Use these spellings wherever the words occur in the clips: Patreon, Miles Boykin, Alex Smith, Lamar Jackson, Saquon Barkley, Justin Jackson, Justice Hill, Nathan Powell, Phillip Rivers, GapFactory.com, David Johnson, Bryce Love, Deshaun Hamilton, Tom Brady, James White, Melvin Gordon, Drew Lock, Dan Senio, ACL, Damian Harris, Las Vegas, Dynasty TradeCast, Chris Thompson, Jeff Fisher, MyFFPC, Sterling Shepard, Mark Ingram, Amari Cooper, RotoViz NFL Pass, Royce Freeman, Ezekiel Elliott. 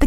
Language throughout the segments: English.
The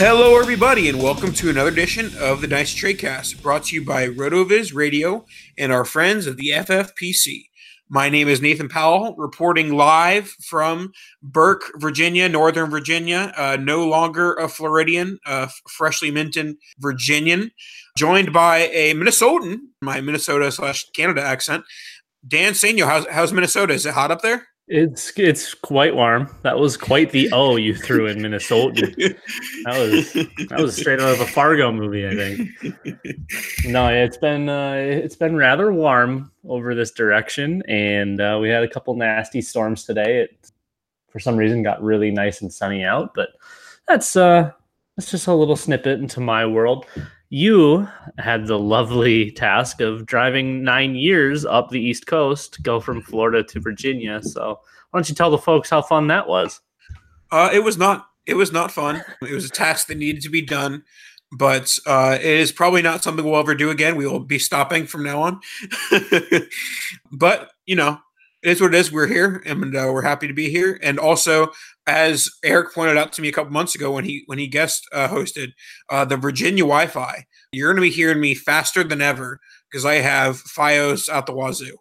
Hello, everybody, and welcome to another edition of the Dynasty TradeCast, brought to you by RotoViz Radio and our friends of the FFPC. My name is Nathan Powell, reporting live from Burke, Virginia, Northern Virginia, no longer a Floridian, freshly minted Virginian, joined by a Minnesotan, my Minnesota/Canada accent, Dan Senio. How's Minnesota? Is it hot up there? It's quite warm. That was quite the O you threw in Minnesota. That was straight out of a Fargo movie, I think. No, it's been rather warm over this direction, and we had a couple nasty storms today. It for some reason got really nice and sunny out, but that's just a little snippet into my world. You had the lovely task of driving 9 years up the East Coast, go from Florida to Virginia. So why don't you tell the folks how fun that was? It was not fun. It was a task that needed to be done, but it is probably not something we'll ever do again. We will be stopping from now on. But, you know, it is what it is. We're here, and we're happy to be here. And also, as Eric pointed out to me a couple months ago when he guest hosted the Virginia Wi-Fi, you're going to be hearing me faster than ever because I have Fios out the wazoo.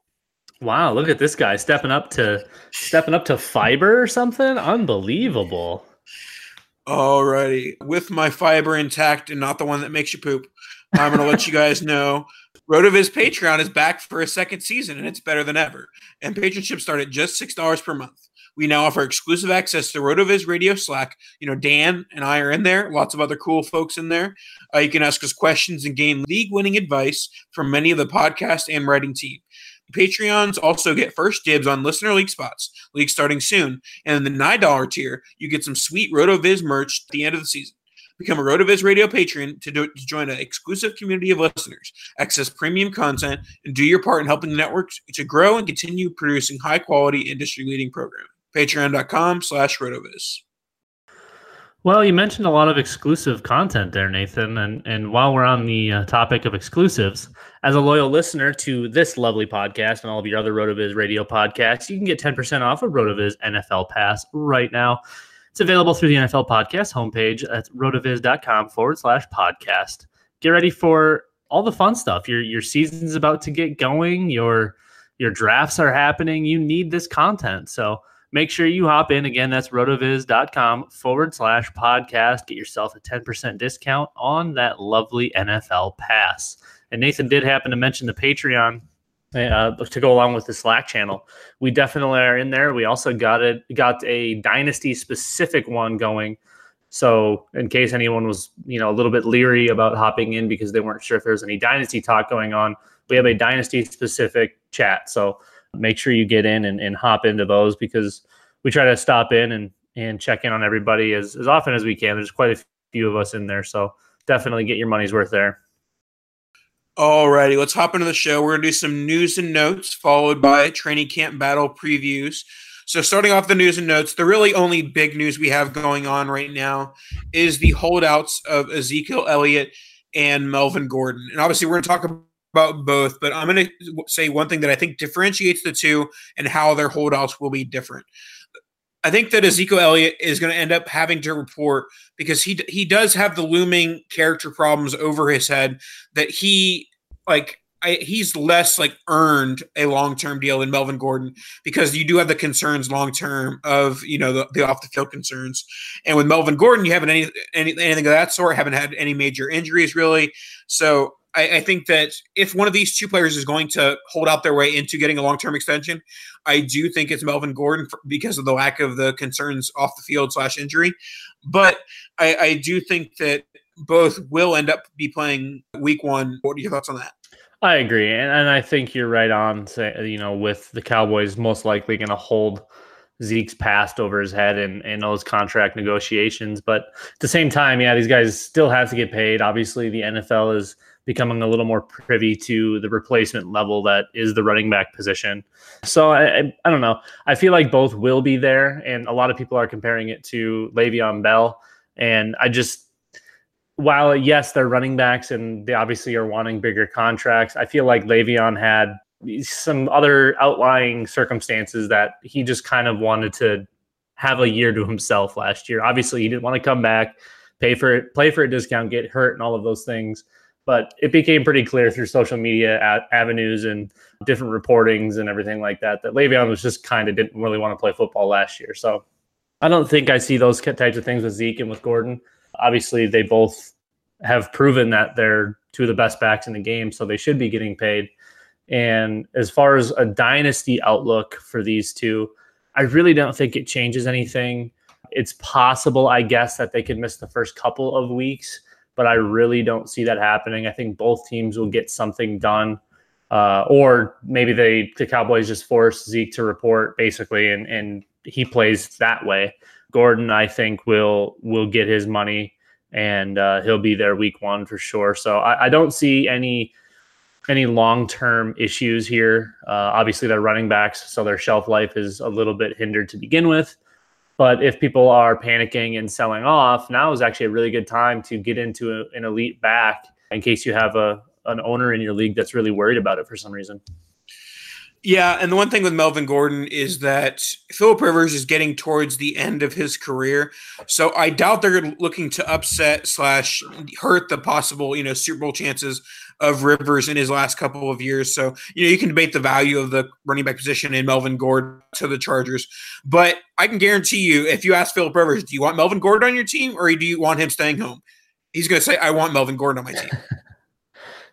Wow! Look at this guy stepping up to fiber or something. Unbelievable. Alrighty, with my fiber intact and not the one that makes you poop, I'm going to let you guys know. RotoViz Patreon is back for a second season, and it's better than ever. And patronship starts at just $6 per month. We now offer exclusive access to RotoViz Radio Slack. You know, Dan and I are in there. Lots of other cool folks in there. You can ask us questions and gain league-winning advice from many of the podcast and writing team. Patreons also get first dibs on listener league spots. League starting soon. And in the $9 tier, you get some sweet RotoViz merch at the end of the season. Become a RotoViz Radio patron to join an exclusive community of listeners, access premium content, and do your part in helping the network to grow and continue producing high-quality, industry-leading programming. Patreon.com/RotoViz. Well, you mentioned a lot of exclusive content there, Nathan. And while we're on the topic of exclusives, as a loyal listener to this lovely podcast and all of your other RotoViz Radio podcasts, you can get 10% off of RotoViz NFL Pass right now. It's available through the NFL Podcast homepage at rotoviz.com/podcast. Get ready for all the fun stuff. Your season's about to get going. Your drafts are happening. You need this content. So make sure you hop in. Again, that's rotoviz.com/podcast. Get yourself a 10% discount on that lovely NFL Pass. And Nathan did happen to mention the Patreon to go along with the Slack channel. We definitely are in there. We also got a Dynasty specific one going. So in case anyone was, a little bit leery about hopping in because they weren't sure if there was any Dynasty talk going on, we have a Dynasty specific chat. So make sure you get in and hop into those, because we try to stop in and check in on everybody as often as we can. There's quite a few of us in there, so definitely get your money's worth there. All righty, let's hop into the show. We're going to do some news and notes, followed by training camp battle previews. So starting off the news and notes, the really only big news we have going on right now is the holdouts of Ezekiel Elliott and Melvin Gordon. And obviously we're going to talk about both, but I'm going to say one thing that I think differentiates the two and how their holdouts will be different. I think that Ezekiel Elliott is going to end up having to report because he does have the looming character problems over his head that he's less earned a long-term deal than Melvin Gordon, because you do have the concerns long-term of, the off the field concerns. And with Melvin Gordon, you haven't anything of that sort, haven't had any major injuries really. So I think that if one of these two players is going to hold out their way into getting a long-term extension, I do think it's Melvin Gordon because of the lack of the concerns off the field / injury. But I do think that both will end up be playing week one. What are your thoughts on that? I agree. And I think you're right on, with the Cowboys most likely going to hold Zeke's past over his head in those contract negotiations. But at the same time, these guys still have to get paid. Obviously, the NFL is becoming a little more privy to the replacement level that is the running back position. So I don't know. I feel like both will be there, and a lot of people are comparing it to Le'Veon Bell. And while, yes, they're running backs and they obviously are wanting bigger contracts, I feel like Le'Veon had some other outlying circumstances that he just kind of wanted to have a year to himself last year. Obviously, he didn't want to come back, play for a discount, get hurt, and all of those things. But it became pretty clear through social media avenues and different reportings and everything like that Le'Veon was just didn't really want to play football last year. So I don't think I see those types of things with Zeke and with Gordon. Obviously, they both have proven that they're two of the best backs in the game, so they should be getting paid. And as far as a dynasty outlook for these two, I really don't think it changes anything. It's possible, I guess, that they could miss the first couple of weeks, but I really don't see that happening. I think both teams will get something done, or maybe the Cowboys just force Zeke to report, basically, and he plays that way. Gordon, I think, will get his money, and he'll be there week one for sure. So I don't see any long-term issues here. Obviously, they're running backs, so their shelf life is a little bit hindered to begin with. But if people are panicking and selling off, now is actually a really good time to get into an elite back in case you have an owner in your league that's really worried about it for some reason. Yeah, and the one thing with Melvin Gordon is that Phillip Rivers is getting towards the end of his career, so I doubt they're looking to upset / hurt the possible Super Bowl chances of Rivers in his last couple of years. So you can debate the value of the running back position in Melvin Gordon to the Chargers, but I can guarantee you, if you ask Phillip Rivers, do you want Melvin Gordon on your team or do you want him staying home? He's going to say, I want Melvin Gordon on my team.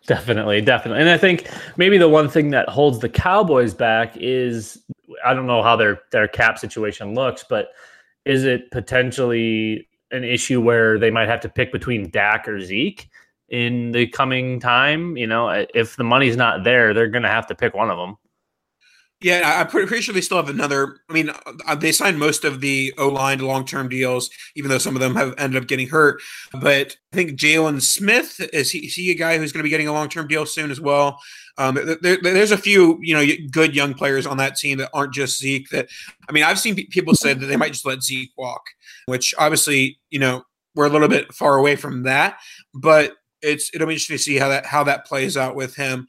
Definitely. And I think maybe the one thing that holds the Cowboys back is, I don't know how their cap situation looks, but is it potentially an issue where they might have to pick between Dak or Zeke in the coming time? If the money's not there, they're going to have to pick one of them. Yeah, I'm pretty sure they still have another. I mean, they signed most of the O-line to long-term deals, even though some of them have ended up getting hurt. But I think Jalen Smith, is he a guy who's going to be getting a long-term deal soon as well? There's a few, good young players on that team that aren't just Zeke. That I've seen people say that they might just let Zeke walk, which obviously, we're a little bit far away from that, but it'll be interesting to see how that plays out with him.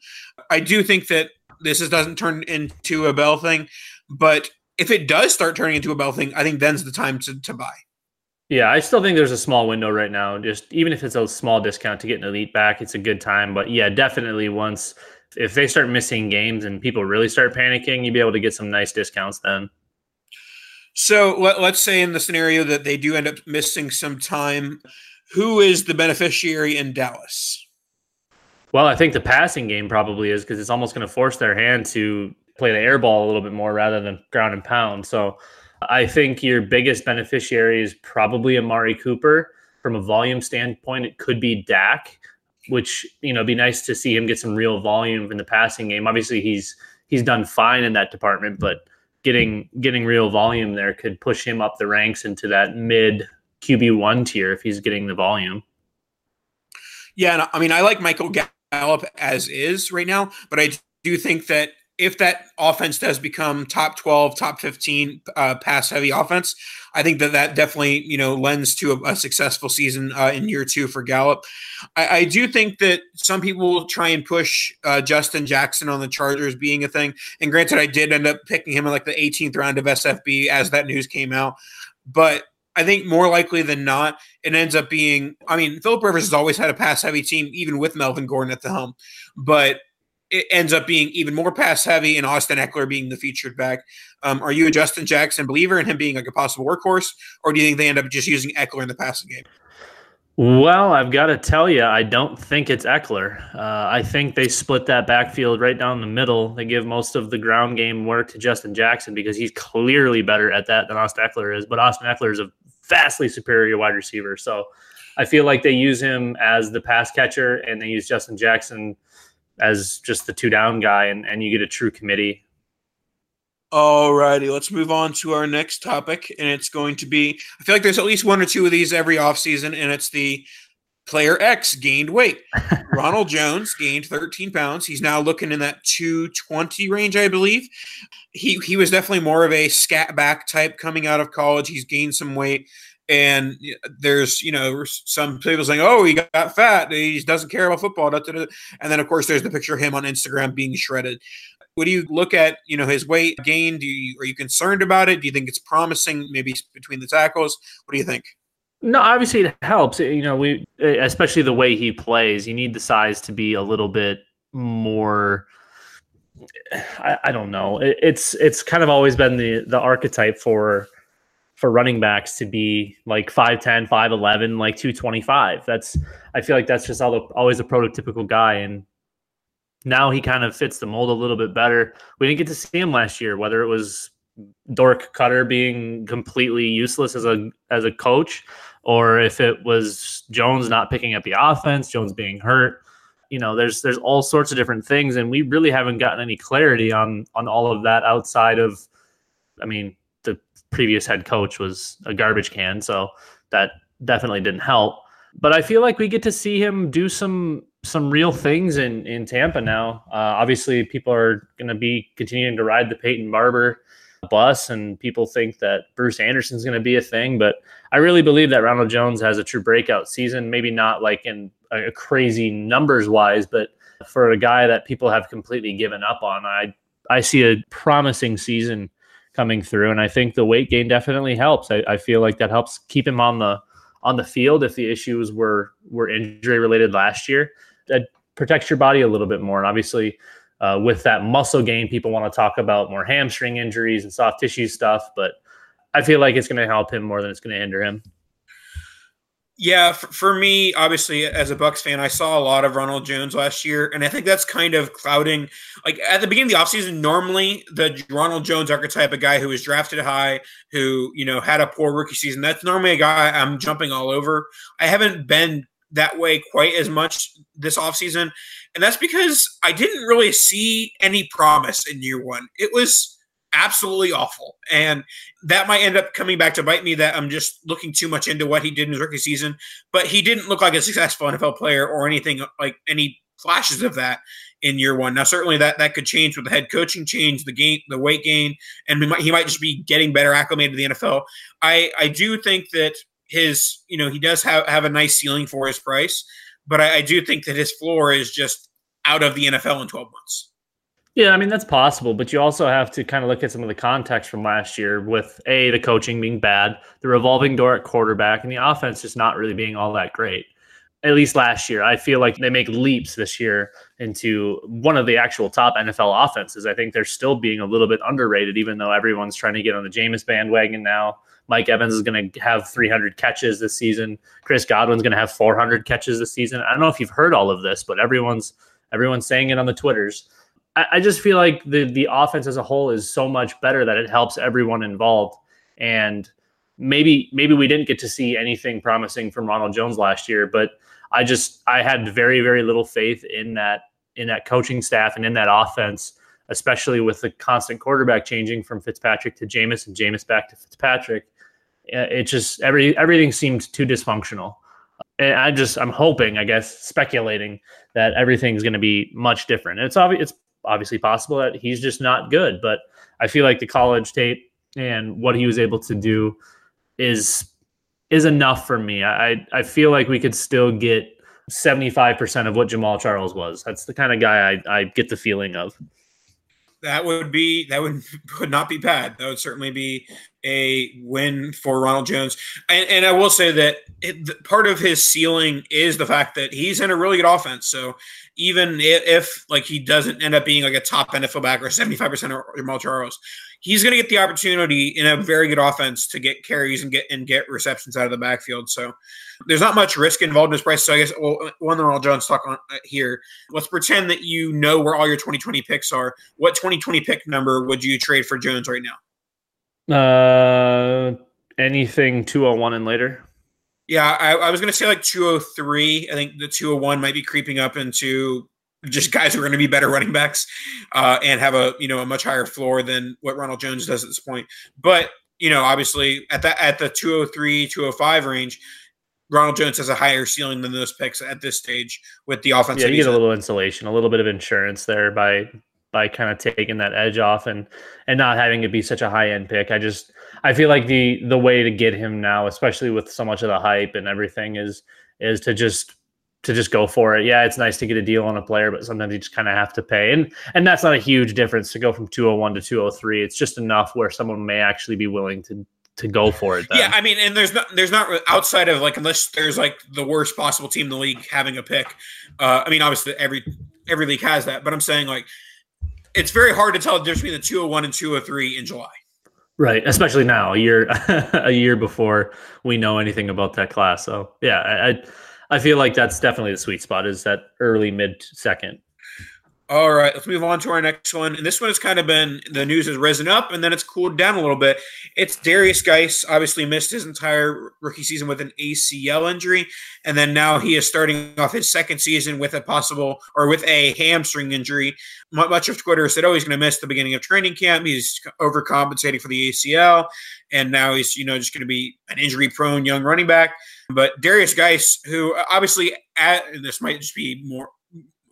I do think that this doesn't turn into a Bell thing, but if it does start turning into a Bell thing, I think then's the time to buy. Yeah, I still think there's a small window right now. Just even if it's a small discount to get an elite back, it's a good time. But yeah, definitely if they start missing games and people really start panicking, you'll be able to get some nice discounts then. So let's say in the scenario that they do end up missing some time, who is the beneficiary in Dallas? Well, I think the passing game probably is, because it's almost going to force their hand to play the air ball a little bit more rather than ground and pound. So I think your biggest beneficiary is probably Amari Cooper. From a volume standpoint, it could be Dak, which, be nice to see him get some real volume in the passing game. Obviously, he's done fine in that department, but getting real volume there could push him up the ranks into that mid QB1 tier if he's getting the volume. Yeah, and I like Michael Gallup as is right now, but I do think that if that offense does become top 12, top 15 pass-heavy offense, I think that definitely lends to a successful season in year two for Gallup. I do think that some people try and push Justin Jackson on the Chargers being a thing. And granted, I did end up picking him in like the 18th round of SFB as that news came out. But I think more likely than not, it ends up being – Phillip Rivers has always had a pass-heavy team, even with Melvin Gordon at the helm. But – it ends up being even more pass heavy and Austin Eckler being the featured back. Are you a Justin Jackson believer in him being like a possible workhorse, or do you think they end up just using Eckler in the passing game? Well, I've got to tell you, I don't think it's Eckler. I think they split that backfield right down the middle. They give most of the ground game work to Justin Jackson because he's clearly better at that than Austin Eckler is, but Austin Eckler is a vastly superior wide receiver. So I feel like they use him as the pass catcher and they use Justin Jackson as just the two down guy, and you get a true committee. All righty, let's move on to our next topic, and it's going to be, I feel like there's at least one or two of these every offseason, and it's the player X gained weight. Ronald Jones gained 13 pounds. He's now looking in that 220 range, I believe. He was definitely more of a scat back type coming out of college. He's gained some weight. And there's, some people saying, oh, he got fat. He doesn't care about football. And then, of course, there's the picture of him on Instagram being shredded. What do you look at, his weight gain? Are you concerned about it? Do you think it's promising maybe between the tackles? What do you think? No, obviously it helps. Especially the way he plays, you need the size to be a little bit more. I don't know. It's kind of always been the archetype for running backs to be like 5'10", 5'11", like 225. I feel like that's just always a prototypical guy. And now he kind of fits the mold a little bit better. We didn't get to see him last year, whether it was Dork Cutter being completely useless as a coach, or if it was Jones not picking up the offense, Jones being hurt. There's all sorts of different things. And we really haven't gotten any clarity on all of that outside of, previous head coach was a garbage can, so that definitely didn't help. But I feel like we get to see him do some real things in Tampa now. Obviously, people are going to be continuing to ride the Peyton Barber bus, and people think that Bruce Anderson's going to be a thing. But I really believe that Ronald Jones has a true breakout season. Maybe not like in a crazy numbers wise, but for a guy that people have completely given up on, I see a promising season coming through, and I think the weight gain definitely helps. I feel like that helps keep him on the field if the issues were injury related last year. That protects your body a little bit more, and obviously with that muscle gain, people want to talk about more hamstring injuries and soft tissue stuff, but I feel like it's going to help him more than it's going to hinder him. Yeah, for me, obviously, as a Bucs fan, I saw a lot of Ronald Jones last year, and I think that's kind of clouding. Like, at the beginning of the offseason, normally the Ronald Jones archetype, a guy who was drafted high, who, had a poor rookie season, that's normally a guy I'm jumping all over. I haven't been that way quite as much this offseason, and that's because I didn't really see any promise in year one. It was absolutely awful. And that might end up coming back to bite me, that I'm just looking too much into what he did in his rookie season, but he didn't look like a successful NFL player or anything, like any flashes of that in year one. Now, certainly that could change with the head coaching change, the gain, the weight gain, and he might just be getting better acclimated to the NFL. I do think that his, you know, he does have a nice ceiling for his price, but I do think that his floor is just out of the NFL in 12 months. Yeah, I mean, that's possible, but you also have to kind of look at some of the context from last year with, A, the coaching being bad, the revolving door at quarterback, and the offense just not really being all that great, at least last year. I feel like they make leaps this year into one of the actual top NFL offenses. I think they're still being a little bit underrated, even though everyone's trying to get on the Jameis bandwagon now. Mike Evans is going to have 300 catches this season. Chris Godwin's going to have 400 catches this season. I don't know if you've heard all of this, but everyone's saying it on the Twitters. I just feel like the offense as a whole is so much better that it helps everyone involved. And maybe we didn't get to see anything promising from Ronald Jones last year, but I had very, very little faith in that coaching staff and in that offense, especially with the constant quarterback changing from Fitzpatrick to Jameis and Jameis back to Fitzpatrick. It just everything seemed too dysfunctional. And I'm hoping, I guess, speculating that everything's going to be much different. And it's obviously possible that he's just not good, but I feel like the college tape and what he was able to do is enough for me. I feel like we could still get 75% of what Jamal Charles was. That's the kind of guy I get the feeling of. That would not be bad. That would certainly be a win for Ronald Jones. And I will say that part of his ceiling is the fact that he's in a really good offense. So even if like he doesn't end up being like a top NFL back or 75% of Jamal Charles, he's going to get the opportunity in a very good offense to get carries and get receptions out of the backfield. So there's not much risk involved in his price. So I guess one Ronald Jones talk on here. Let's pretend that you know where all your 2020 picks are. What 2020 pick number would you trade for Jones right now? Anything 201 and later. Yeah, I was going to say like 203. I think the 201 might be creeping up into just guys who are going to be better running backs and have a much higher floor than what Ronald Jones does at this point. But, you know, obviously at the 203, 205 range, Ronald Jones has a higher ceiling than those picks at this stage with the offense. Yeah, you get a little insulation, a little bit of insurance there by kind of taking that edge off and not having it be such a high end pick. I feel like the way to get him now, especially with so much of the hype and everything, is to just go for it. Yeah, it's nice to get a deal on a player, but sometimes you just kind of have to pay. And that's not a huge difference to go from 201 to 203. It's just enough where someone may actually be willing to go for it then. Yeah, I mean, and there's not outside of like, unless there's like the worst possible team in the league having a pick. I mean, obviously every league has that, but I'm saying like it's very hard to tell the difference between the 201 and 203 in July. Right, especially now, a year before we know anything about that class. So yeah, I feel like that's definitely the sweet spot, is that early mid-second. All right, let's move on to our next one. And this one has kind of been, the news has risen up and then it's cooled down a little bit. It's Derrius Guice, obviously missed his entire rookie season with an ACL injury. And then now he is starting off his second season with a hamstring injury. Much of Twitter said, oh, he's going to miss the beginning of training camp. He's overcompensating for the ACL. And now he's, just going to be an injury-prone young running back. But Derrius Guice, who obviously, this might just be more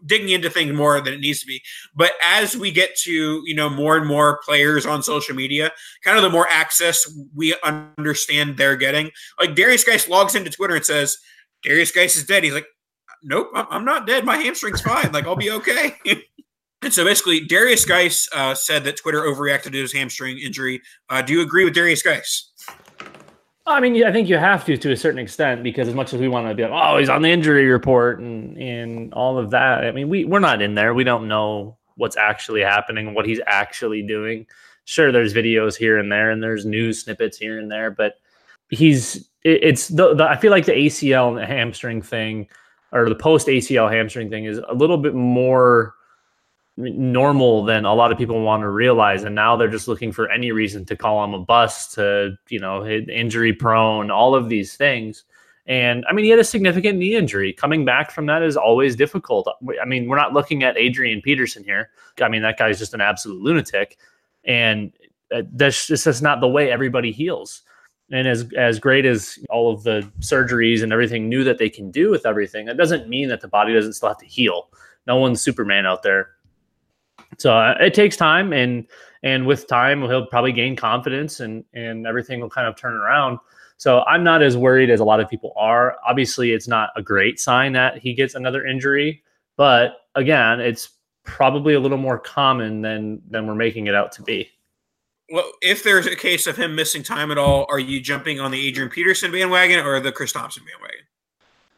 digging into things more than it needs to be. But as we get to, more and more players on social media, kind of the more access we understand they're getting. Like Derrius Guice logs into Twitter and says, Derrius Guice is dead. He's like, nope, I'm not dead. My hamstring's fine. Like, I'll be okay. And so basically Derrius Guice said that Twitter overreacted to his hamstring injury. Do you agree with Derrius Guice? I mean, I think you have to a certain extent, because as much as we want to be like, oh, he's on the injury report and all of that, I mean, we're not in there. We don't know what's actually happening, what he's actually doing. Sure, there's videos here and there, and there's news snippets here and there, but I feel like the ACL and the hamstring thing, or the post-ACL hamstring thing, is a little bit more normal than a lot of people want to realize, and now they're just looking for any reason to call him a bust, to injury prone, all of these things. And I mean, he had a significant knee injury. Coming back from that is always difficult. I mean, we're not looking at Adrian Peterson here. I mean, that guy's just an absolute lunatic, and that's not the way everybody heals. And as great as all of the surgeries and everything new that they can do with everything, that doesn't mean that the body doesn't still have to heal. No one's Superman out there. So it takes time, and with time, he'll probably gain confidence, and everything will kind of turn around. So I'm not as worried as a lot of people are. Obviously, it's not a great sign that he gets another injury, but again, it's probably a little more common than we're making it out to be. Well, if there's a case of him missing time at all, are you jumping on the Adrian Peterson bandwagon or the Kristaps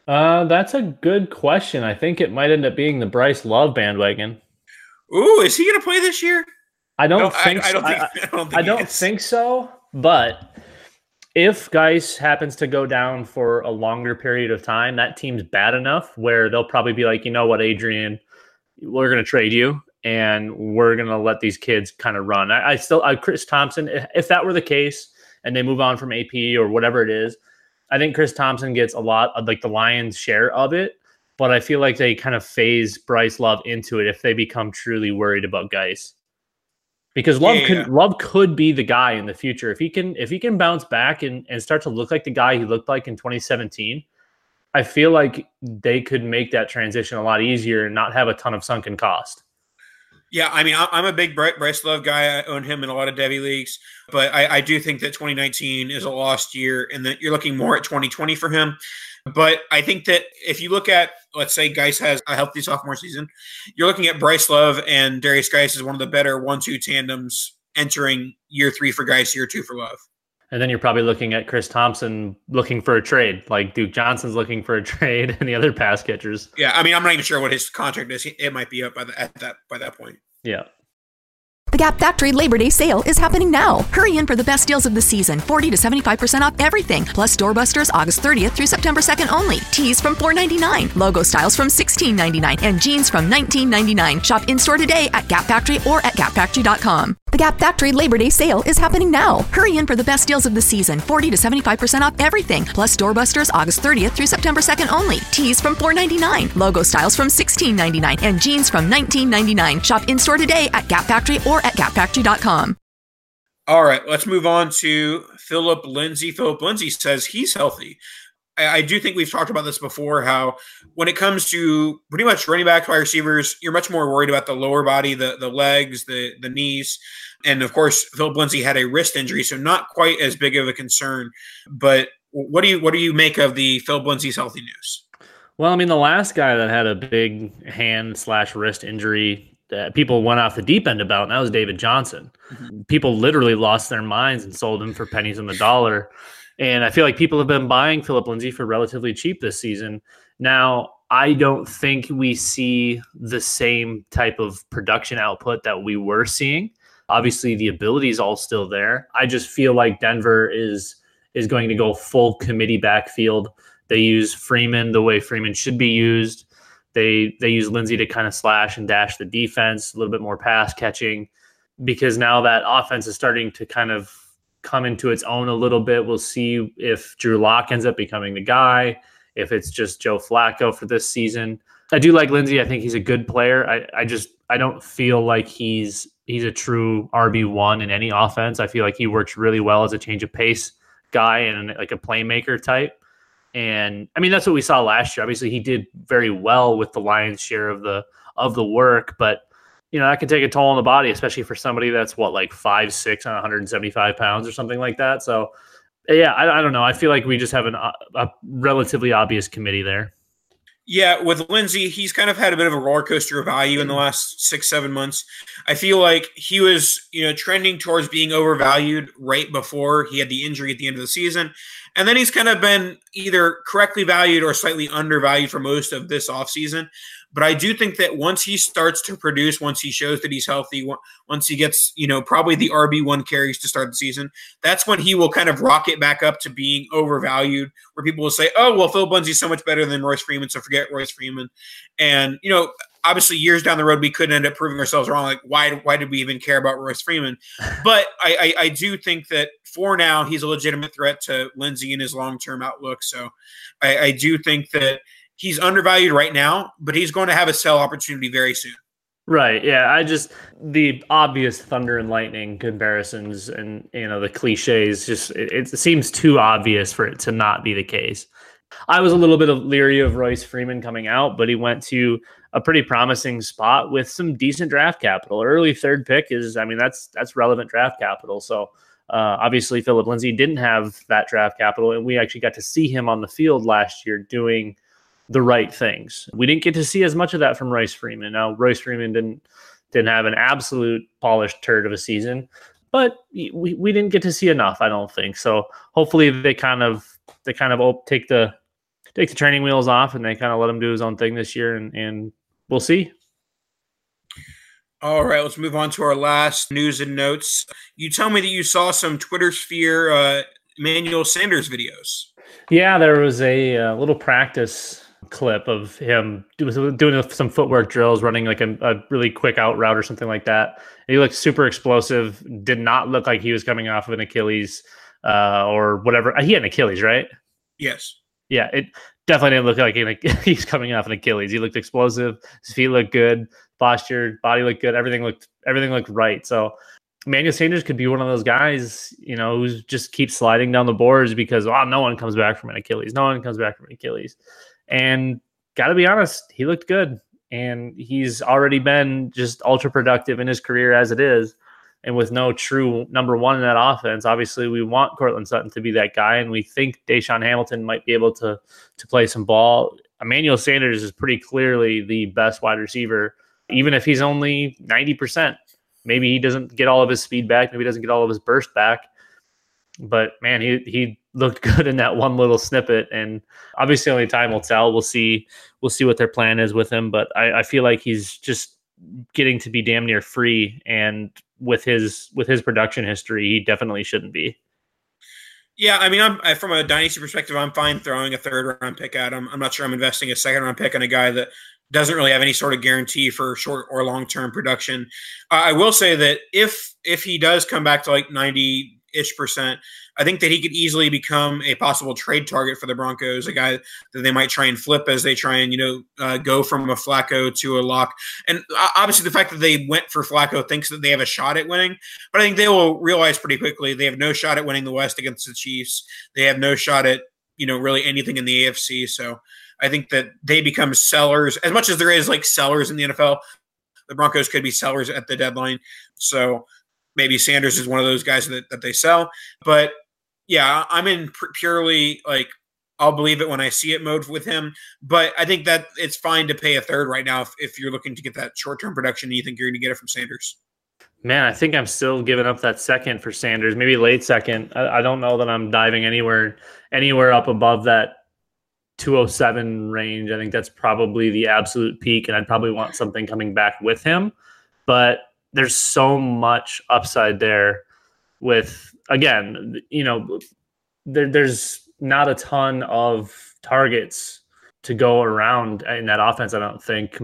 bandwagon? That's a good question. I think it might end up being the Bryce Love bandwagon. Ooh, is he going to play this year? I don't think so, but if Guice happens to go down for a longer period of time, that team's bad enough where they'll probably be like, you know what, Adrian, we're going to trade you and we're going to let these kids kind of run. I still Chris Thompson, if that were the case and they move on from AP or whatever it is, I think Chris Thompson gets a lot of like the lion's share of it, but I feel like they kind of phase Bryce Love into it if they become truly worried about Guice. Because Love could be the guy in the future. If he can bounce back and start to look like the guy he looked like in 2017, I feel like they could make that transition a lot easier and not have a ton of sunken cost. Yeah, I mean, I'm a big Bryce Love guy. I own him in a lot of Devy leagues, but I do think that 2019 is a lost year and that you're looking more at 2020 for him. But I think that if you look at, let's say Guice has a healthy sophomore season, you're looking at Bryce Love and Derrius Guice is one of the better 1-2 tandems entering year 3 for Guice, year 2 for Love. And then you're probably looking at Chris Thompson looking for a trade, like Duke Johnson's looking for a trade and the other pass catchers. Yeah, I mean, I'm not even sure what his contract is. It might be up by that point. Yeah. The Gap Factory Labor Day sale is happening now. Hurry in for the best deals of the season. 40 to 75% off everything. Plus doorbusters August 30th through September 2nd only. Tees from $4.99. Logo styles from $16.99. And jeans from $19.99. Shop in-store today at Gap Factory or at GapFactory.com. The Gap Factory Labor Day sale is happening now. Hurry in for the best deals of the season. 40 to 75% off everything. Plus doorbusters August 30th through September 2nd only. Tees from $4.99. Logo styles from $16.99. And jeans from $19.99. Shop in-store today at Gap Factory or at GapFactory.com. All right, let's move on to Phillip Lindsay. Phillip Lindsay says he's healthy. I do think we've talked about this before, how when it comes to pretty much running backs, wide receivers, you're much more worried about the lower body, the legs, the knees. And, of course, Phillip Lindsay had a wrist injury, so not quite as big of a concern. But what do you make of the Phillip Lindsay's healthy news? Well, I mean, the last guy that had a big hand/wrist injury that people went off the deep end about, and that was David Johnson. Mm-hmm. People literally lost their minds and sold him for pennies on the dollar. And I feel like people have been buying Phillip Lindsay for relatively cheap this season. Now, I don't think we see the same type of production output that we were seeing. Obviously, the ability is all still there. I just feel like Denver is going to go full committee backfield. They use Freeman the way Freeman should be used. They use Lindsay to kind of slash and dash the defense, a little bit more pass catching, because now that offense is starting to kind of come into its own a little bit. We'll see if Drew Lock ends up becoming the guy, if it's just Joe Flacco for this season. I do like Lindsay. I think he's a good player. I just don't feel like he's a true RB1 in any offense. I feel like he works really well as a change of pace guy and like a playmaker type. And I mean, that's what we saw last year. Obviously, he did very well with the lion's share of the work, but you know, that can take a toll on the body, especially for somebody that's, 5'6" and 175 pounds or something like that. So, yeah, I don't know. I feel like we just have a relatively obvious committee there. Yeah, with Lindsay, he's kind of had a bit of a roller coaster of value in the last 6-7 months. I feel like he was, trending towards being overvalued right before he had the injury at the end of the season. And then he's kind of been either correctly valued or slightly undervalued for most of this offseason. But I do think that once he starts to produce, once he shows that he's healthy, once he gets, probably the RB1 carries to start the season, that's when he will kind of rocket back up to being overvalued, where people will say, oh, well, Phil Lindsay's so much better than Royce Freeman, so forget Royce Freeman. And, obviously years down the road, we could end up proving ourselves wrong. Like, why did we even care about Royce Freeman? But I do think that for now, he's a legitimate threat to Lindsay in his long-term outlook. So I do think that he's undervalued right now, but he's going to have a sell opportunity very soon. Right. Yeah. The obvious thunder and lightning comparisons and, the cliches, just, it seems too obvious for it to not be the case. I was a little bit leery of Royce Freeman coming out, but he went to a pretty promising spot with some decent draft capital. Early third pick that's relevant draft capital. So Obviously, Phillip Lindsay didn't have that draft capital, and we actually got to see him on the field last year doing the right things. We didn't get to see as much of that from Royce Freeman. Now, Royce Freeman didn't have an absolute polished turd of a season, but we didn't get to see enough, I don't think. So hopefully they kind of take the training wheels off and they kind of let him do his own thing this year, and we'll see. All right, let's move on to our last news and notes. You tell me that you saw some Twitter sphere Emmanuel Sanders videos. Yeah, there was a little practice clip of him doing some footwork drills, running like a really quick out route or something like that. And he looked super explosive, did not look like he was coming off of an Achilles or whatever. He had an Achilles, right? Yes. Yeah, it definitely didn't look like he's coming off an Achilles. He looked explosive. His feet looked good. Posture, body looked good. Everything looked right. So Emmanuel Sanders could be one of those guys, who just keeps sliding down the boards because, no one comes back from an Achilles. No one comes back from an Achilles. And got to be honest, he looked good. And he's already been just ultra productive in his career as it is. And with no true number one in that offense, obviously we want Courtland Sutton to be that guy, and we think Deshaun Hamilton might be able to play some ball. Emmanuel Sanders is pretty clearly the best wide receiver, even if he's only 90%. Maybe he doesn't get all of his speed back. Maybe he doesn't get all of his burst back. But, man, he looked good in that one little snippet. And obviously only time will tell. We'll see what their plan is with him. But I feel like he's just getting to be damn near free, and with his production history, he definitely shouldn't be. Yeah, I mean, I'm from a dynasty perspective, I'm fine throwing a third-round pick at him. I'm not sure I'm investing a second-round pick on a guy that doesn't really have any sort of guarantee for short or long-term production. I will say that if he does come back to like 90-ish%, I think that he could easily become a possible trade target for the Broncos, a guy that they might try and flip as they try and, go from a Flacco to a Lock. And obviously the fact that they went for Flacco thinks that they have a shot at winning, but I think they will realize pretty quickly they have no shot at winning the West against the Chiefs. They have no shot at, really anything in the AFC. So I think that they become sellers. As much as there is like sellers in the NFL, the Broncos could be sellers at the deadline. So maybe Sanders is one of those guys that they sell, but yeah, I'm in purely like I'll believe it when I see it mode with him, but I think that it's fine to pay a third right now if you're looking to get that short-term production and you think you're going to get it from Sanders. Man, I think I'm still giving up that second for Sanders, maybe late second. I don't know that I'm diving anywhere up above that 207 range. I think that's probably the absolute peak, and I'd probably want something coming back with him. But there's so much upside there with, again, there's not a ton of targets to go around in that offense, I don't think,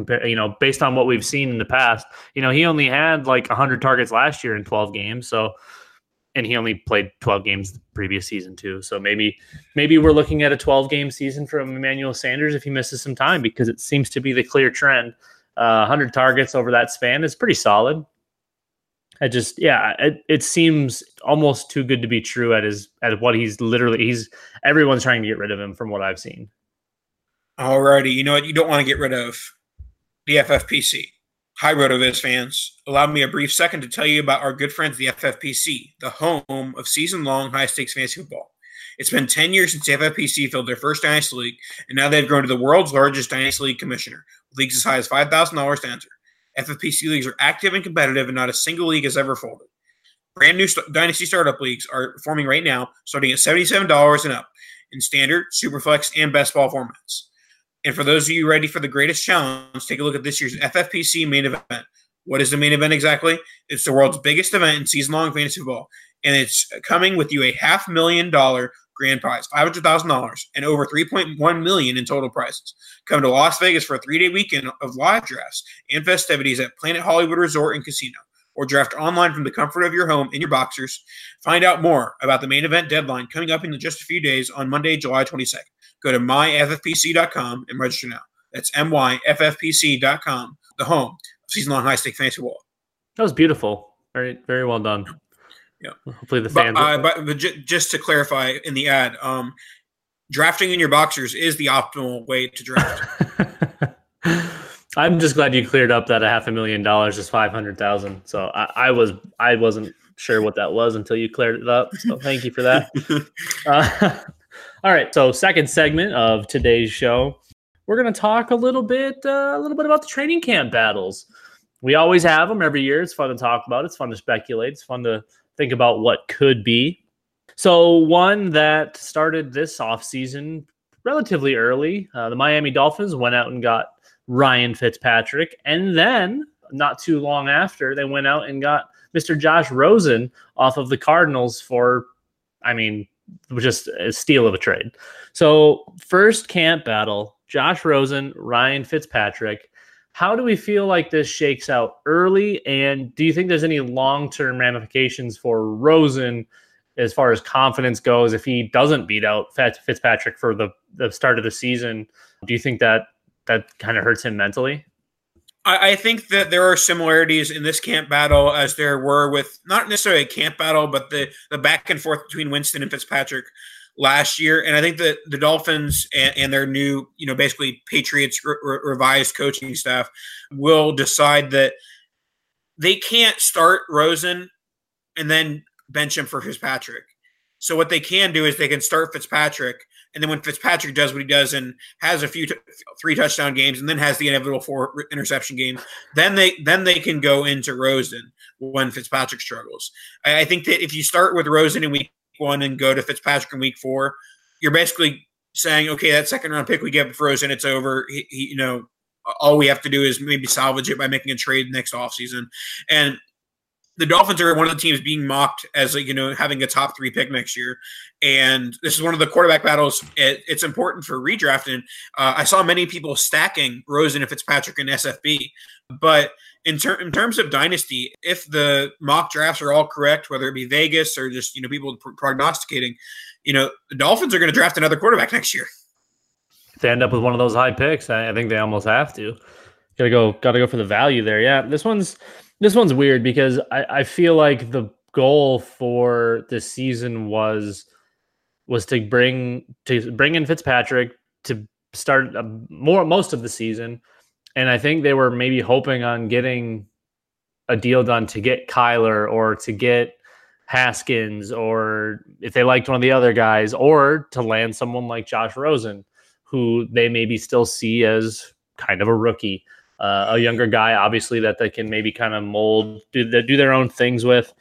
based on what we've seen in the past. He only had like 100 targets last year in 12 games. So, and he only played 12 games the previous season too. So maybe we're looking at a 12-game season from Emmanuel Sanders if he misses some time, because it seems to be the clear trend. 100 targets over that span is pretty solid. It seems almost too good to be true at what he's literally, everyone's trying to get rid of him from what I've seen. Alrighty. You know what you don't want to get rid of? The FFPC. Hi, RotoViz fans. Allow me a brief second to tell you about our good friends, the FFPC, the home of season-long high-stakes fantasy football. It's been 10 years since the FFPC filled their first Dynasty League, and now they've grown to the world's largest Dynasty League commissioner, with leagues as high as $5,000 to enter. FFPC leagues are active and competitive, and not a single league has ever folded. Brand new Dynasty Startup Leagues are forming right now, starting at $77 and up, in Standard, Superflex, and Best Ball formats. And for those of you ready for the greatest challenge, take a look at this year's FFPC main event. What is the main event exactly? It's the world's biggest event in season-long fantasy football, and it's coming with you a $500,000 grand prize, $500,000, and over $3.1 million in total prizes. Come to Las Vegas for a 3-day weekend of live drafts and festivities at Planet Hollywood Resort and Casino, or draft online from the comfort of your home in your boxers. Find out more about the main event deadline coming up in just a few days on Monday, July 22nd. Go to MyFFPC.com and register now. That's MYFFPC.com, the home of season-long high-stake fantasy football. That was beautiful. Very, very well done. Yeah. Hopefully the fans. But just to clarify in the ad, drafting in your boxers is the optimal way to draft. I'm just glad you cleared up that $500,000 is $500,000. So I wasn't sure what that was until you cleared it up. So thank you for that. All right. So second segment of today's show, we're going to talk a little bit about the training camp battles. We always have them every year. It's fun to talk about. It's fun to speculate. It's fun to think about what could be. So one that started this offseason relatively early, the Miami Dolphins went out and got Ryan Fitzpatrick. And then not too long after, they went out and got Mr. Josh Rosen off of the Cardinals for, I mean, just a steal of a trade. So first camp battle, Josh Rosen, Ryan Fitzpatrick. How do we feel like this shakes out early? And do you think there's any long-term ramifications for Rosen as far as confidence goes if he doesn't beat out Fitzpatrick for the start of the season? Do you think that kind of hurts him mentally? I think that there are similarities in this camp battle as there were with not necessarily a camp battle, but the back and forth between Winston and Fitzpatrick last year. And I think that the Dolphins and their new, basically Patriots revised coaching staff will decide that they can't start Rosen and then bench him for Fitzpatrick. So what they can do is they can start Fitzpatrick, and then when Fitzpatrick does what he does and has a few three touchdown games, and then has the inevitable four interception game, then they can go into Rosen when Fitzpatrick struggles. I think that if you start with Rosen in week one and go to Fitzpatrick in week four, you're basically saying, okay, that second round pick we get for Rosen, it's over. He all we have to do is maybe salvage it by making a trade next offseason. And the Dolphins are one of the teams being mocked as having a top 3 pick next year. And this is one of the quarterback battles. It's important for redrafting. I saw many people stacking Rosen and Fitzpatrick and SFB. But in terms of dynasty, if the mock drafts are all correct, whether it be Vegas or just, people prognosticating, the Dolphins are going to draft another quarterback next year. If they end up with one of those high picks, I think they almost have to. Got to go for the value there. Yeah, This one's weird because I feel like the goal for this season was to bring in Fitzpatrick to start most of the season, and I think they were maybe hoping on getting a deal done to get Kyler or to get Haskins, or if they liked one of the other guys, or to land someone like Josh Rosen, who they maybe still see as kind of a rookie. A younger guy, obviously, that they can maybe kind of mold, do their own things with,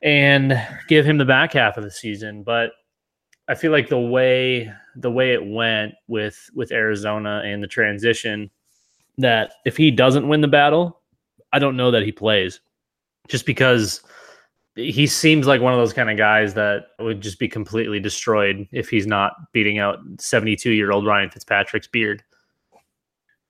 and give him the back half of the season. But I feel like the way it went with Arizona and the transition, that if he doesn't win the battle, I don't know that he plays, just because he seems like one of those kind of guys that would just be completely destroyed if he's not beating out 72-year-old Ryan Fitzpatrick's beard.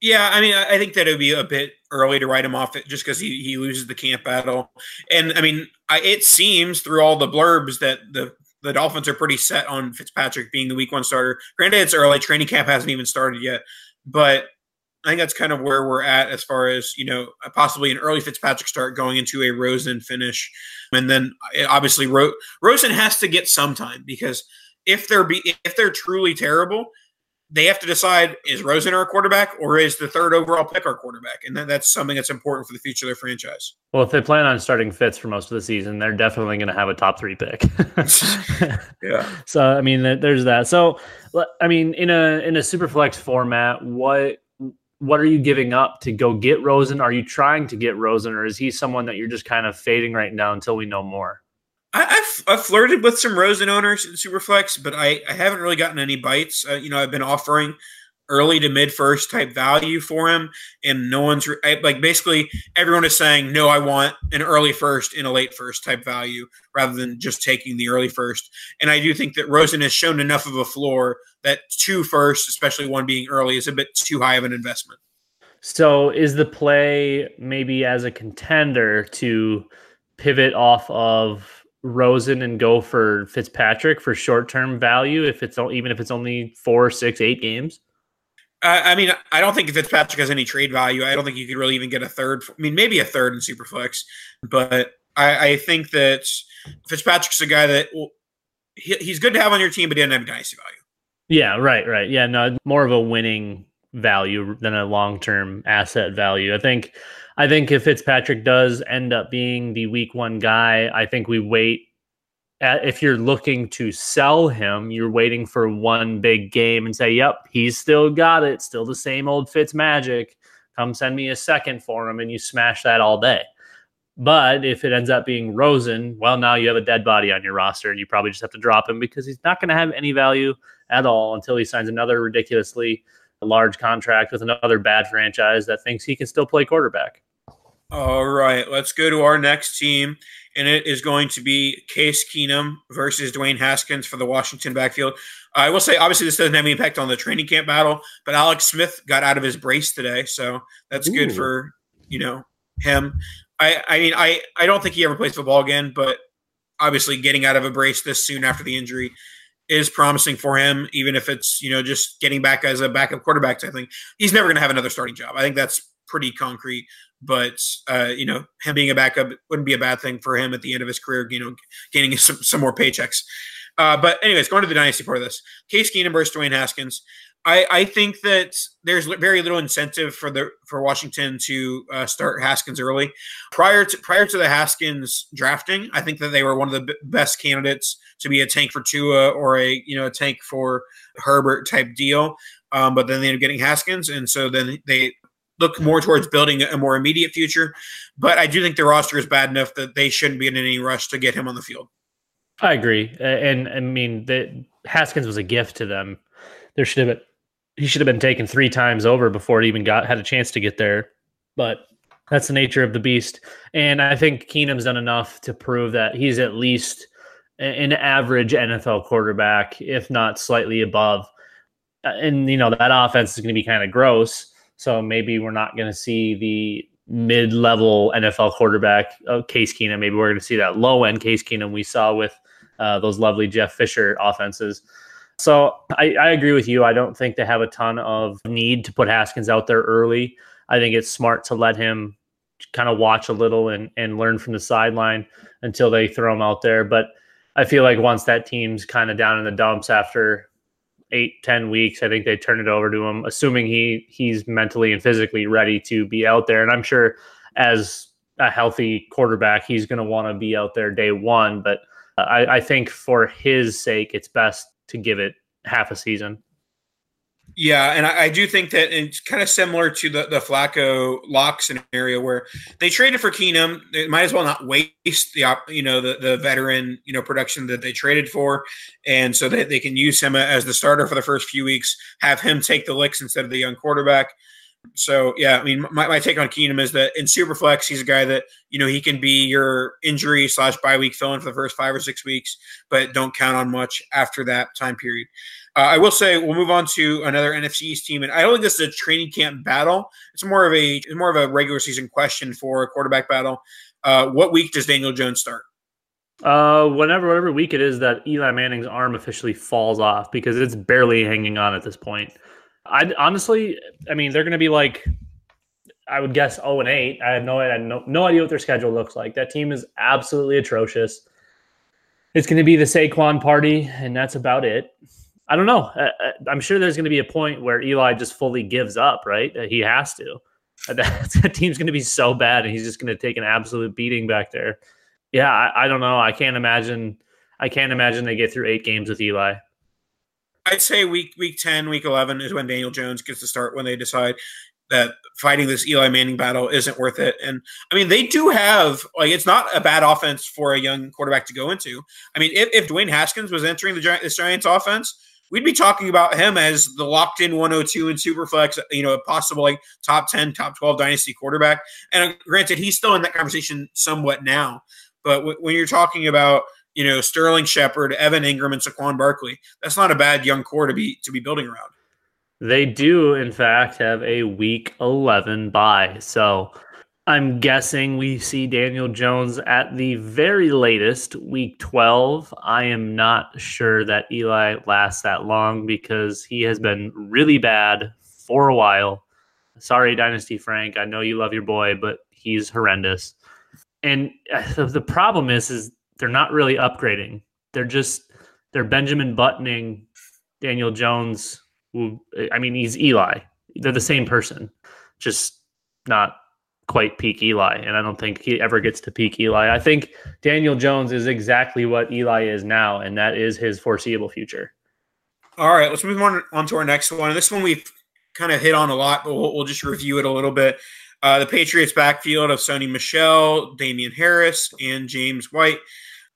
Yeah, I mean, I think that it would be a bit early to write him off just because he loses the camp battle. And, I mean, it seems through all the blurbs that the Dolphins are pretty set on Fitzpatrick being the week one starter. Granted, it's early. Training camp hasn't even started yet. But I think that's kind of where we're at as far as, possibly an early Fitzpatrick start going into a Rosen finish. And then, obviously, Rosen has to get some time because if they're truly terrible – they have to decide, is Rosen our quarterback or is the third overall pick our quarterback? And that's something that's important for the future of their franchise. Well, if they plan on starting Fitz for most of the season, they're definitely going to have a top 3 pick. Yeah. So, I mean, there's that. So, I mean, in a superflex format, what are you giving up to go get Rosen? Are you trying to get Rosen, or is he someone that you're just kind of fading right now until we know more? I've flirted with some Rosen owners in Superflex, but I haven't really gotten any bites. I've been offering early to mid-first type value for him, and no one's basically everyone is saying, no, I want an early first and a late first type value rather than just taking the early first. And I do think that Rosen has shown enough of a floor that 2 firsts, especially one being early, is a bit too high of an investment. So is the play maybe as a contender to pivot off of Rosen and go for Fitzpatrick for short-term value if it's only 4, 6, 8 games? I mean, I don't think Fitzpatrick has any trade value. I don't think you could really even get a third. I mean, maybe a third in Superflex, but I think that Fitzpatrick's a guy that he's good to have on your team, but he doesn't have dynasty value. Yeah, right. Yeah, no, more of a winning value than a long-term asset value. I think I think if Fitzpatrick does end up being the week one guy, I think we wait. If you're looking to sell him, you're waiting for one big game and say, yep, he's still got it. Still the same old Fitz magic. Come send me a second for him, and you smash that all day. But if it ends up being Rosen, well, now you have a dead body on your roster, and you probably just have to drop him because he's not going to have any value at all until he signs another ridiculously large contract with another bad franchise that thinks he can still play quarterback. All right, let's go to our next team, and it is going to be Case Keenum versus Dwayne Haskins for the Washington backfield. I will say, obviously, this doesn't have any impact on the training camp battle, but Alex Smith got out of his brace today, so that's good for, you know, him. I mean, I don't think he ever plays football again, but obviously getting out of a brace this soon after the injury is promising for him, even if it's, you know, just getting back as a backup quarterback type thing. He's never going to have another starting job. I think that's pretty concrete. But, you know, him being a backup wouldn't be a bad thing for him at the end of his career, you know, gaining some more paychecks. But anyways, going to the dynasty part of this. Case Keenum versus Dwayne Haskins. I think that there's very little incentive for Washington to start Haskins early. Prior to the Haskins drafting, I think that they were one of the best candidates to be a tank for Tua or a, you know, a tank for Herbert type deal. But then they ended up getting Haskins, and so then they look more towards building a more immediate future. But I do think their roster is bad enough that they shouldn't be in any rush to get him on the field. I agree. And I mean, Haskins was a gift to them. He should have been taken three times over before it even had a chance to get there. But that's the nature of the beast. And I think Keenum's done enough to prove that he's at least an average NFL quarterback, if not slightly above. And, you know, that offense is going to be kind of gross. So maybe we're not going to see the mid-level NFL quarterback of Case Keenum. Maybe we're going to see that low-end Case Keenum we saw with those lovely Jeff Fisher offenses. So I agree with you. I don't think they have a ton of need to put Haskins out there early. I think it's smart to let him kind of watch a little and learn from the sideline until they throw him out there. But I feel like once that team's kind of down in the dumps after 8-10 weeks, I think they turn it over to him, assuming he's mentally and physically ready to be out there. And I'm sure as a healthy quarterback, he's going to want to be out there day one. But I think for his sake, it's best to give it half a season. Yeah, and I do think that it's kind of similar to the Flacco Lock scenario where they traded for Keenum. They might as well not waste the veteran, you know, production that they traded for, and so that they can use him as the starter for the first few weeks, have him take the licks instead of the young quarterback. So yeah, I mean, my take on Keenum is that in Superflex, he's a guy that, you know, he can be your injury / bye week fill in for the first 5 or 6 weeks, but don't count on much after that time period. I will say we'll move on to another NFC East team, and I don't think this is a training camp battle. It's more of a regular season question for a quarterback battle. What week does Daniel Jones start? Whatever week it is that Eli Manning's arm officially falls off, because it's barely hanging on at this point. I mean, they're going to be like, I would guess 0-8. I have no idea what their schedule looks like. That team is absolutely atrocious. It's going to be the Saquon party, and that's about it. I don't know. I'm sure there's going to be a point where Eli just fully gives up, right? He has to. That team's going to be so bad, and he's just going to take an absolute beating back there. Yeah, I don't know. I can't imagine they get through 8 games with Eli. I'd say week 10, week 11 is when Daniel Jones gets to start, when they decide that fighting this Eli Manning battle isn't worth it. And, I mean, they do have – like, it's not a bad offense for a young quarterback to go into. I mean, if Dwayne Haskins was entering the Giants offense, we'd be talking about him as the locked-in 102 in Superflex, you know, a possible, like, top 10, top 12 dynasty quarterback. And granted, he's still in that conversation somewhat now. But when you're talking about – you know, Sterling Shepard, Evan Ingram, and Saquon Barkley. That's not a bad young core to be building around. They do, in fact, have a week 11 bye. So I'm guessing we see Daniel Jones at the very latest week 12. I am not sure that Eli lasts that long because he has been really bad for a while. Sorry, Dynasty Frank. I know you love your boy, but he's horrendous. And the problem is they're not really upgrading. They're Benjamin Buttoning Daniel Jones, who, I mean, he's Eli. They're the same person, just not quite peak Eli, and I don't think he ever gets to peak Eli. I think Daniel Jones is exactly what Eli is now, and that is his foreseeable future. All right, let's move on to our next one. This one we've kind of hit on a lot, but we'll just review it a little bit. The Patriots backfield of Sony Michel, Damian Harris, and James White.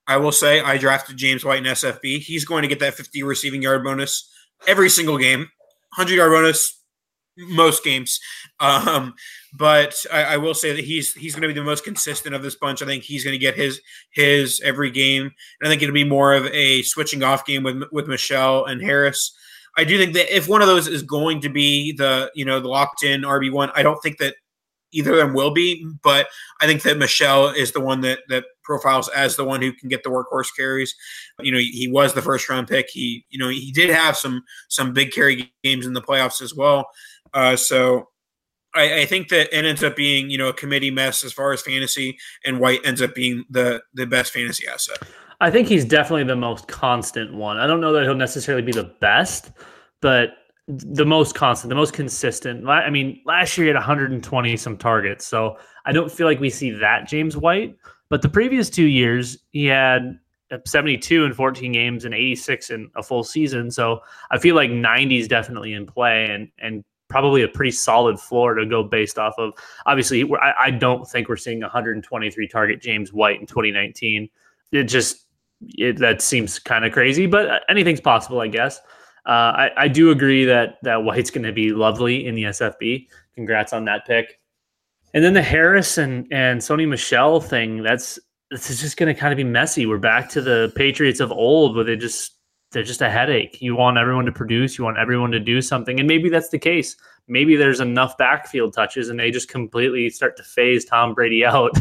I will say I drafted James White in SFB. He's going to get that 50 receiving yard bonus every single game, 100 yard bonus most games. But I will say that he's going to be the most consistent of this bunch. I think he's going to get his every game. And I think it'll be more of a switching off game with Michel and Harris. I do think that if one of those is going to be the locked in RB1, I don't think that either of them will be, but I think that Michel is the one that profiles as the one who can get the workhorse carries. He was the first round pick. He did have some big carry games in the playoffs as well. So I think that it ends up being, a committee mess as far as fantasy, and White ends up being the best fantasy asset. I think he's definitely the most constant one. I don't know that he'll necessarily be the best, but the most constant, the most consistent. I mean, last year he had 120 some targets, so I don't feel like we see that James White. But the previous 2 years, he had 72 in 14 games and 86 in a full season. So I feel like 90 is definitely in play, and probably a pretty solid floor to go based off of. Obviously, I don't think we're seeing 123 target James White in 2019. That seems kind of crazy, but anything's possible, I guess. I do agree that White's going to be lovely in the SFB. Congrats on that pick. And then the Harris and Sony Michel thing, that's just going to kind of be messy. We're back to the Patriots of old where they're just a headache. You want everyone to produce. You want everyone to do something. And maybe that's the case. Maybe there's enough backfield touches and they just completely start to phase Tom Brady out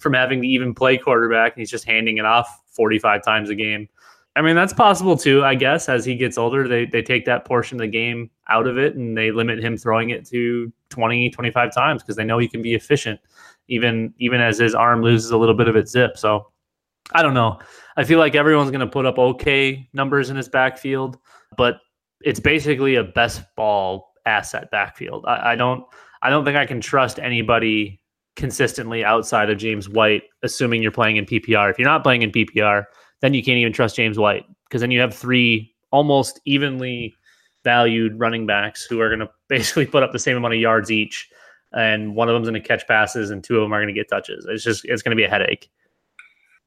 from having to even play quarterback, and he's just handing it off 45 times a game. I mean, that's possible too, I guess. As he gets older, they take that portion of the game out of it and they limit him throwing it to 20, 25 times because they know he can be efficient even as his arm loses a little bit of its zip. So I don't know. I feel like everyone's going to put up okay numbers in his backfield, but it's basically a best ball asset backfield. I don't think I can trust anybody consistently outside of James White, assuming you're playing in PPR. If you're not playing in PPR, then you can't even trust James White, because then you have three almost evenly valued running backs who are going to basically put up the same amount of yards each, and one of them's going to catch passes and two of them are going to get touches. It's going to be a headache.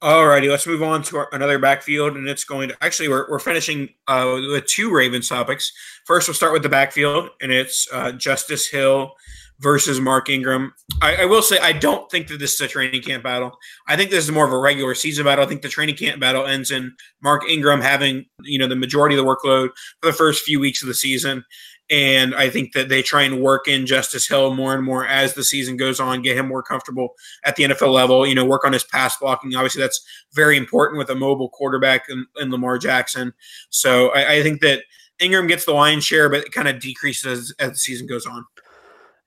All righty, let's move on to another backfield, and it's going to actually we're finishing with two Ravens topics. First, we'll start with the backfield, and it's Justice Hill versus Mark Ingram. I will say I don't think that this is a training camp battle. I think this is more of a regular season battle. I think the training camp battle ends in Mark Ingram having the majority of the workload for the first few weeks of the season. And I think that they try and work in Justice Hill more and more as the season goes on, get him more comfortable at the NFL level, work on his pass blocking. Obviously, that's very important with a mobile quarterback in Lamar Jackson. So I think that Ingram gets the lion's share, but it kind of decreases as the season goes on.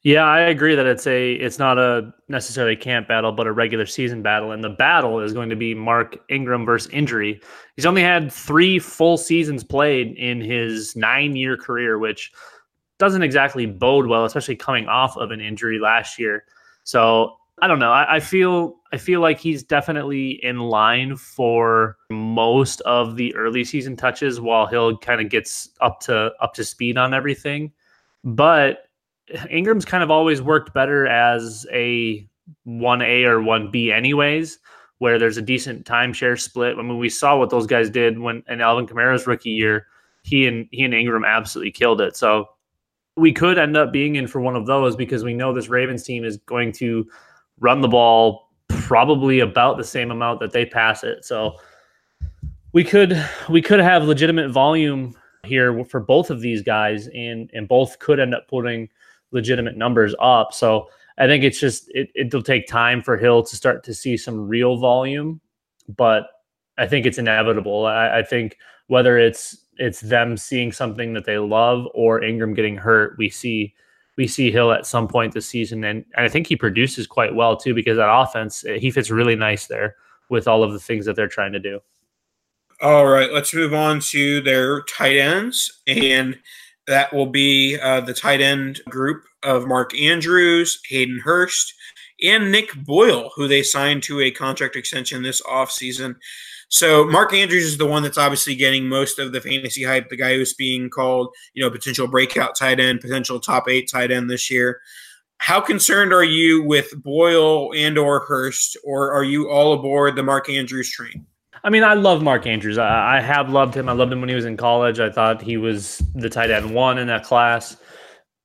Yeah, I agree that it's not a necessarily camp battle, but a regular season battle. And the battle is going to be Mark Ingram versus injury. He's only had 3 full seasons played in his 9-year career, which doesn't exactly bode well, especially coming off of an injury last year. So I don't know. I feel like he's definitely in line for most of the early season touches while Hill kind of gets up to speed on everything. But Ingram's kind of always worked better as a 1A or 1B anyways, where there's a decent timeshare split. I mean, we saw what those guys did when in Alvin Kamara's rookie year. He and Ingram absolutely killed it. So we could end up being in for one of those, because we know this Ravens team is going to run the ball probably about the same amount that they pass it. So we could have legitimate volume here for both of these guys, and both could end up putting legitimate numbers up. So I think it's just it'll take time for Hill to start to see some real volume, but I think it's inevitable. I think whether it's them seeing something that they love or Ingram getting hurt, we see Hill at some point this season, and I think he produces quite well too, because that offense, he fits really nice there with all of the things that they're trying to do. All right, let's move on to their tight ends, and that will be the tight end group of Mark Andrews, Hayden Hurst, and Nick Boyle, who they signed to a contract extension this offseason. So Mark Andrews is the one that's obviously getting most of the fantasy hype, the guy who's being called, you know, potential breakout tight end, potential top 8 tight end this year. How concerned are you with Boyle and or Hurst, or are you all aboard the Mark Andrews train? I mean, I love Mark Andrews. I have loved him. I loved him when he was in college. I thought he was the tight end one in that class.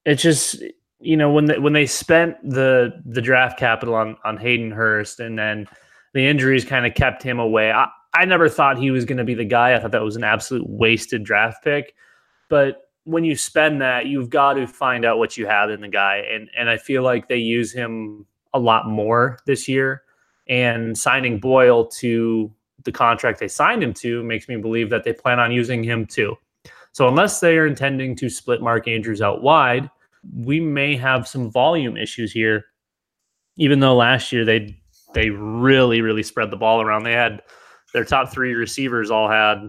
It's just, you know, when they spent the draft capital on Hayden Hurst, and then the injuries kind of kept him away. I never thought he was going to be the guy. I thought that was an absolute wasted draft pick. But when you spend that, you've got to find out what you have in the guy. And I feel like they use him a lot more this year. And signing Boyle to the contract they signed him to makes me believe that they plan on using him too. So unless they are intending to split Mark Andrews out wide, we may have some volume issues here. Even though last year they really, really spread the ball around. They had their top 3 receivers all had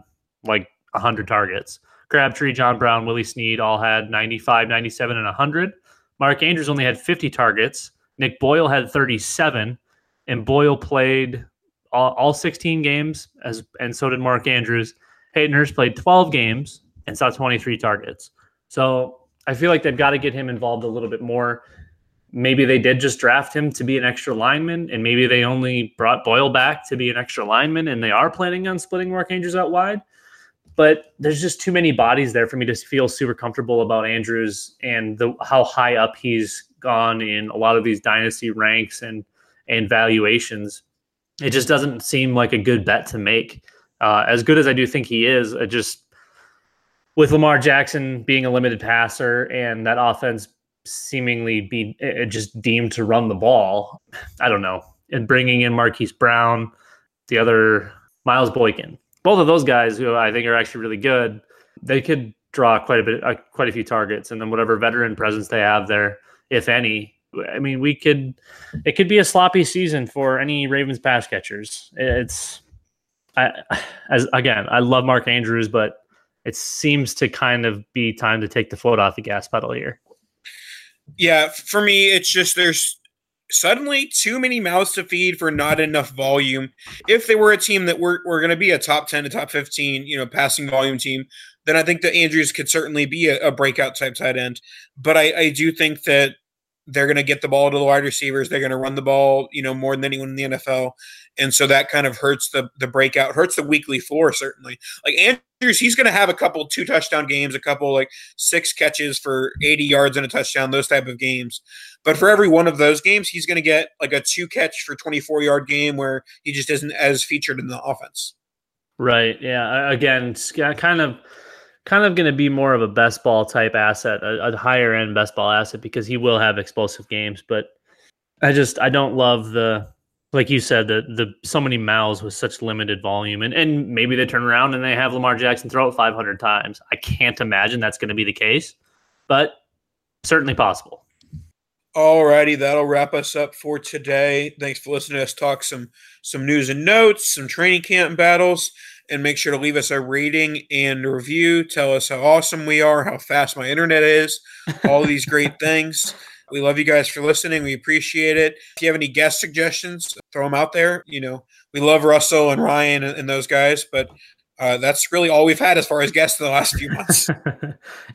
like 100 targets. Crabtree, John Brown, Willie Snead all had 95, 97, and 100. Mark Andrews only had 50 targets. Nick Boyle had 37, and Boyle played all 16 games, and so did Mark Andrews. Hayden Hurst played 12 games and saw 23 targets. So I feel like they've got to get him involved a little bit more. Maybe they did just draft him to be an extra lineman, and maybe they only brought Boyle back to be an extra lineman, and they are planning on splitting Mark Andrews out wide. But there's just too many bodies there for me to feel super comfortable about Andrews and how high up he's gone in a lot of these dynasty ranks and valuations. It just doesn't seem like a good bet to make. As good as I do think he is, I just, with Lamar Jackson being a limited passer and that offense seemingly be just deemed to run the ball, I don't know. And bringing in Marquise Brown, the other Miles Boykin, both of those guys who I think are actually really good, they could draw quite a few targets. And then whatever veteran presence they have there, if any, I mean, it could be a sloppy season for any Ravens pass catchers. I love Mark Andrews, but it seems to kind of be time to take the foot off the gas pedal here. Yeah, for me, it's just there's suddenly too many mouths to feed for not enough volume. If they were a team that were going to be a top 10 to top 15, you know, passing volume team, then I think that Andrews could certainly be a breakout type tight end. But I do think that they're going to get the ball to the wide receivers. They're going to run the ball, you know, more than anyone in the NFL. And so that kind of hurts the breakout, hurts the weekly floor, certainly. Like Andrews, he's going to have a couple 2-touchdown games, a couple like 6 catches for 80 yards and a touchdown, those type of games. But for every one of those games, he's going to get like a 2-catch for 24-yard game where he just isn't as featured in the offense. Right. Yeah. Again, it's kind of going to be more of a best ball type asset, a higher end best ball asset, because he will have explosive games. But I don't love like you said, the so many mouths with such limited volume, and maybe they turn around and they have Lamar Jackson throw it 500 times. I can't imagine that's going to be the case, but certainly possible. All righty, that'll wrap us up for today. Thanks for listening to us talk some news and notes, some training camp battles. And make sure to leave us a rating and review. Tell us how awesome we are, how fast my internet is, all these great things. We love you guys for listening. We appreciate it. If you have any guest suggestions, throw them out there. You know, we love Russell and Ryan and those guys, but that's really all we've had as far as guests in the last few months.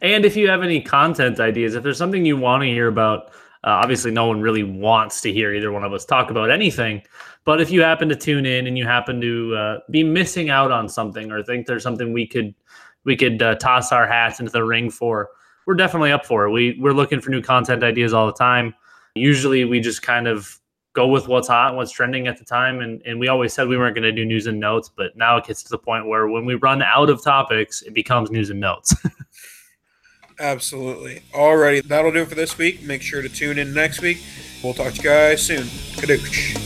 And if you have any content ideas, if there's something you want to hear about, obviously no one really wants to hear either one of us talk about anything. But if you happen to tune in and you happen to be missing out on something, or think there's something we could toss our hats into the ring for, we're definitely up for it. We're looking for new content ideas all the time. Usually we just kind of go with what's hot, what's trending at the time. And we always said we weren't going to do news and notes, but now it gets to the point where when we run out of topics, it becomes news and notes. Absolutely. All righty. That'll do it for this week. Make sure to tune in next week. We'll talk to you guys soon. Kadoosh.